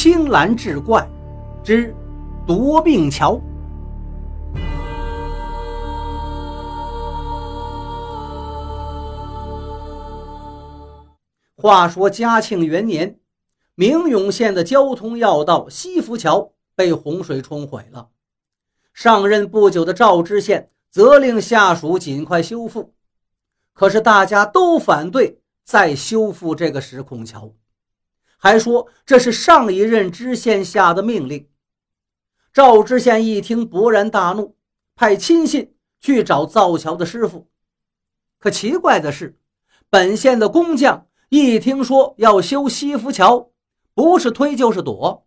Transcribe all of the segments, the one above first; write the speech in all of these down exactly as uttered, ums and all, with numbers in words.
青蓝志怪之夺命桥。话说嘉庆元年，明永县的交通要道西浮桥被洪水冲毁了。上任不久的赵知县责令下属尽快修复，可是大家都反对再修复这个石孔桥，还说这是上一任知县下的命令。赵知县一听勃然大怒，派亲信去找造桥的师傅。可奇怪的是，本县的工匠一听说要修西浮桥，不是推就是躲，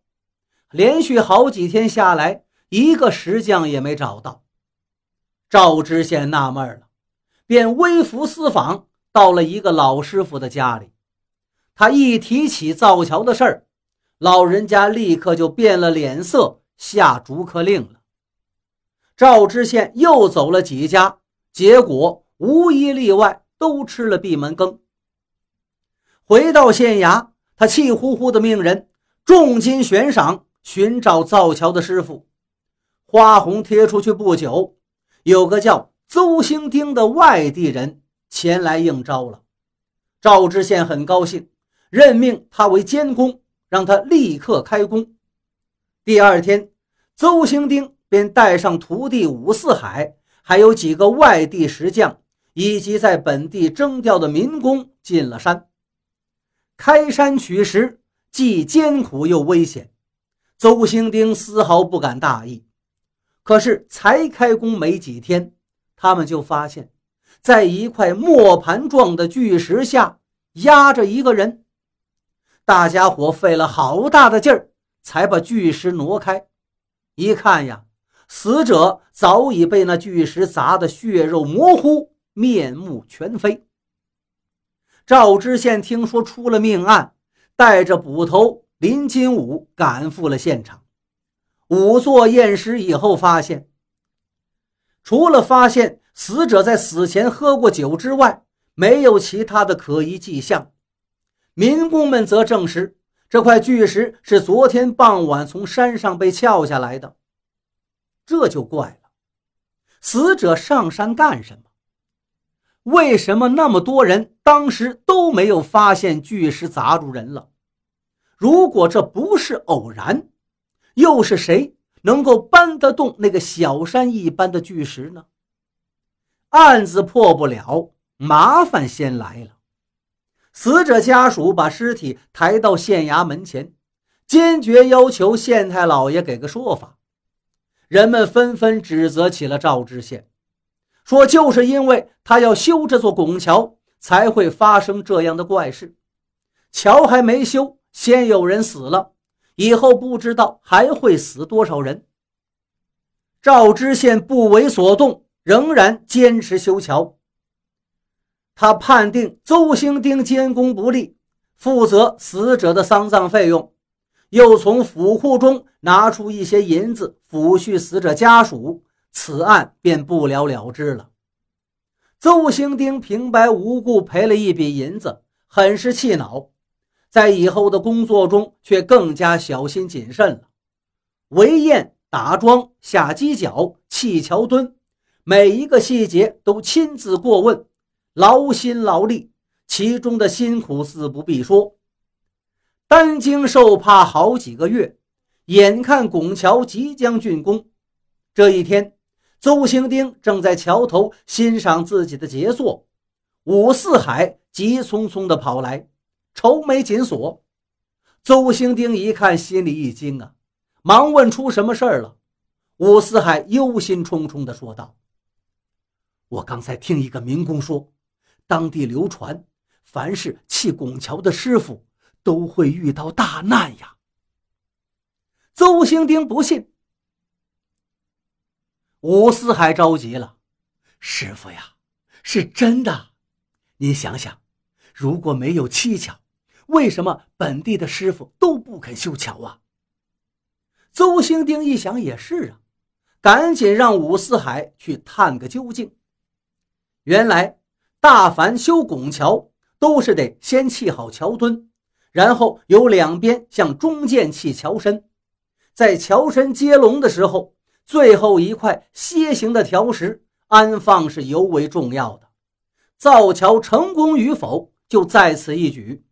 连续好几天下来，一个石匠也没找到。赵知县纳闷了，便微服私访，到了一个老师傅的家里。他一提起造桥的事儿，老人家立刻就变了脸色，下逐客令了。赵知县又走了几家，结果无一例外都吃了闭门羹。回到县衙，他气呼呼地命人重金悬赏寻找造桥的师傅。花红贴出去不久，有个叫邹兴丁的外地人前来应招了。赵知县很高兴，任命他为监工，让他立刻开工。第二天，邹兴丁便带上徒弟武四海，还有几个外地石匠以及在本地征调的民工进了山。开山取石既艰苦又危险，邹兴丁丝毫不敢大意。可是才开工没几天，他们就发现在一块磨盘状的巨石下压着一个人。大家伙费了好大的劲儿才把巨石挪开，一看呀，死者早已被那巨石砸得血肉模糊，面目全非。赵知县听说出了命案，带着捕头林金武赶赴了现场。仵作验尸以后发现，除了发现死者在死前喝过酒之外，没有其他的可疑迹象。民工们则证实，这块巨石是昨天傍晚从山上被撬下来的。这就怪了，死者上山干什么？为什么那么多人当时都没有发现巨石砸住人了？如果这不是偶然，又是谁能够搬得动那个小山一般的巨石呢？案子破不了，麻烦先来了。死者家属把尸体抬到县衙门前，坚决要求县太老爷给个说法。人们纷纷指责起了赵知县，说就是因为他要修这座拱桥，才会发生这样的怪事。桥还没修，先有人死了，以后不知道还会死多少人。赵知县不为所动，仍然坚持修桥。他判定邹兴丁监工不力，负责死者的丧葬费用，又从府库中拿出一些银子抚恤死者家属，此案便不了了之了。邹兴丁平白无故赔了一笔银子，很是气恼，在以后的工作中却更加小心谨慎了。围堰、打桩、下犄角、砌桥墩，每一个细节都亲自过问，劳心劳力，其中的辛苦自不必说。担惊受怕好几个月，眼看拱桥即将竣工。这一天，邹兴丁正在桥头欣赏自己的杰作，武四海急匆匆地跑来，愁眉紧锁。邹兴丁一看，心里一惊啊，忙问出什么事儿了。武四海忧心忡忡地说道：“我刚才听一个民工说，当地流传，凡是砌拱桥的师傅都会遇到大难呀。”邹兴丁不信。武四海着急了：“师傅呀，是真的。您想想，如果没有蹊跷，为什么本地的师傅都不肯修桥啊？”邹兴丁一想也是啊，赶紧让武四海去探个究竟。原来大凡修拱桥都是得先砌好桥墩，然后由两边向中间砌桥身。在桥身接龙的时候，最后一块楔形的条石安放是尤为重要的，造桥成功与否就在此一举。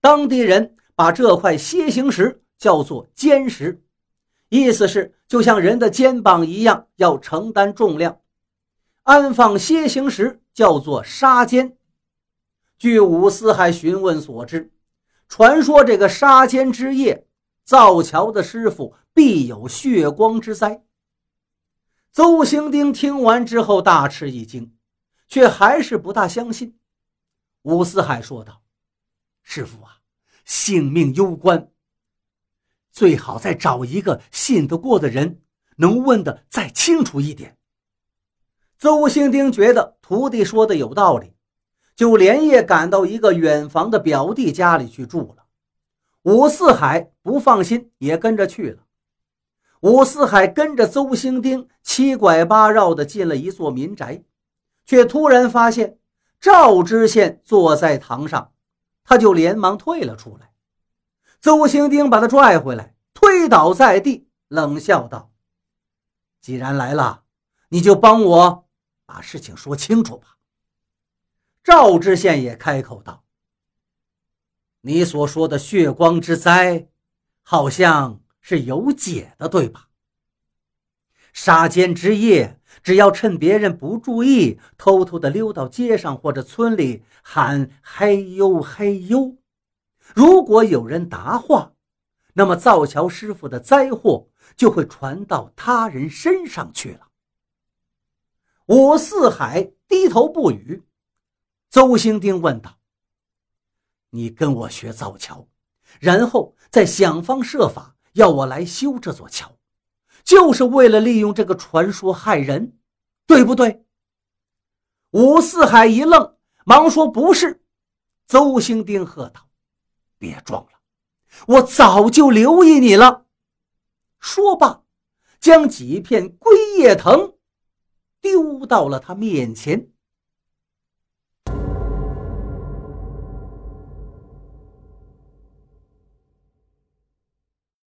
当地人把这块楔形石叫做肩石，意思是就像人的肩膀一样要承担重量。安放楔形石叫做沙肩。据伍思海询问所知，传说这个沙肩之夜，造桥的师傅必有血光之灾。邹兴丁听完之后大吃一惊，却还是不大相信。伍思海说道：“师傅啊，性命攸关，最好再找一个信得过的人，能问的再清楚一点。”邹兴丁觉得徒弟说的有道理，就连夜赶到一个远房的表弟家里去住了。伍四海不放心，也跟着去了。伍四海跟着邹兴丁七拐八绕的进了一座民宅，却突然发现赵知县坐在堂上，他就连忙退了出来。邹兴丁把他拽回来，推倒在地，冷笑道：“既然来了，你就帮我把事情说清楚吧。”赵知县也开口道：“你所说的血光之灾，好像是有解的，对吧？杀奸之夜，只要趁别人不注意，偷偷的溜到街上或者村里，喊嘿呦嘿呦。如果有人答话，那么造桥师傅的灾祸就会传到他人身上去了。”伍四海低头不语。邹兴丁问道：“你跟我学造桥，然后再想方设法要我来修这座桥，就是为了利用这个传说害人，对不对？”伍四海一愣，忙说：“不是。”邹兴丁喝道：“别装了，我早就留意你了。”说罢，将几片龟叶藤丢到了他面前。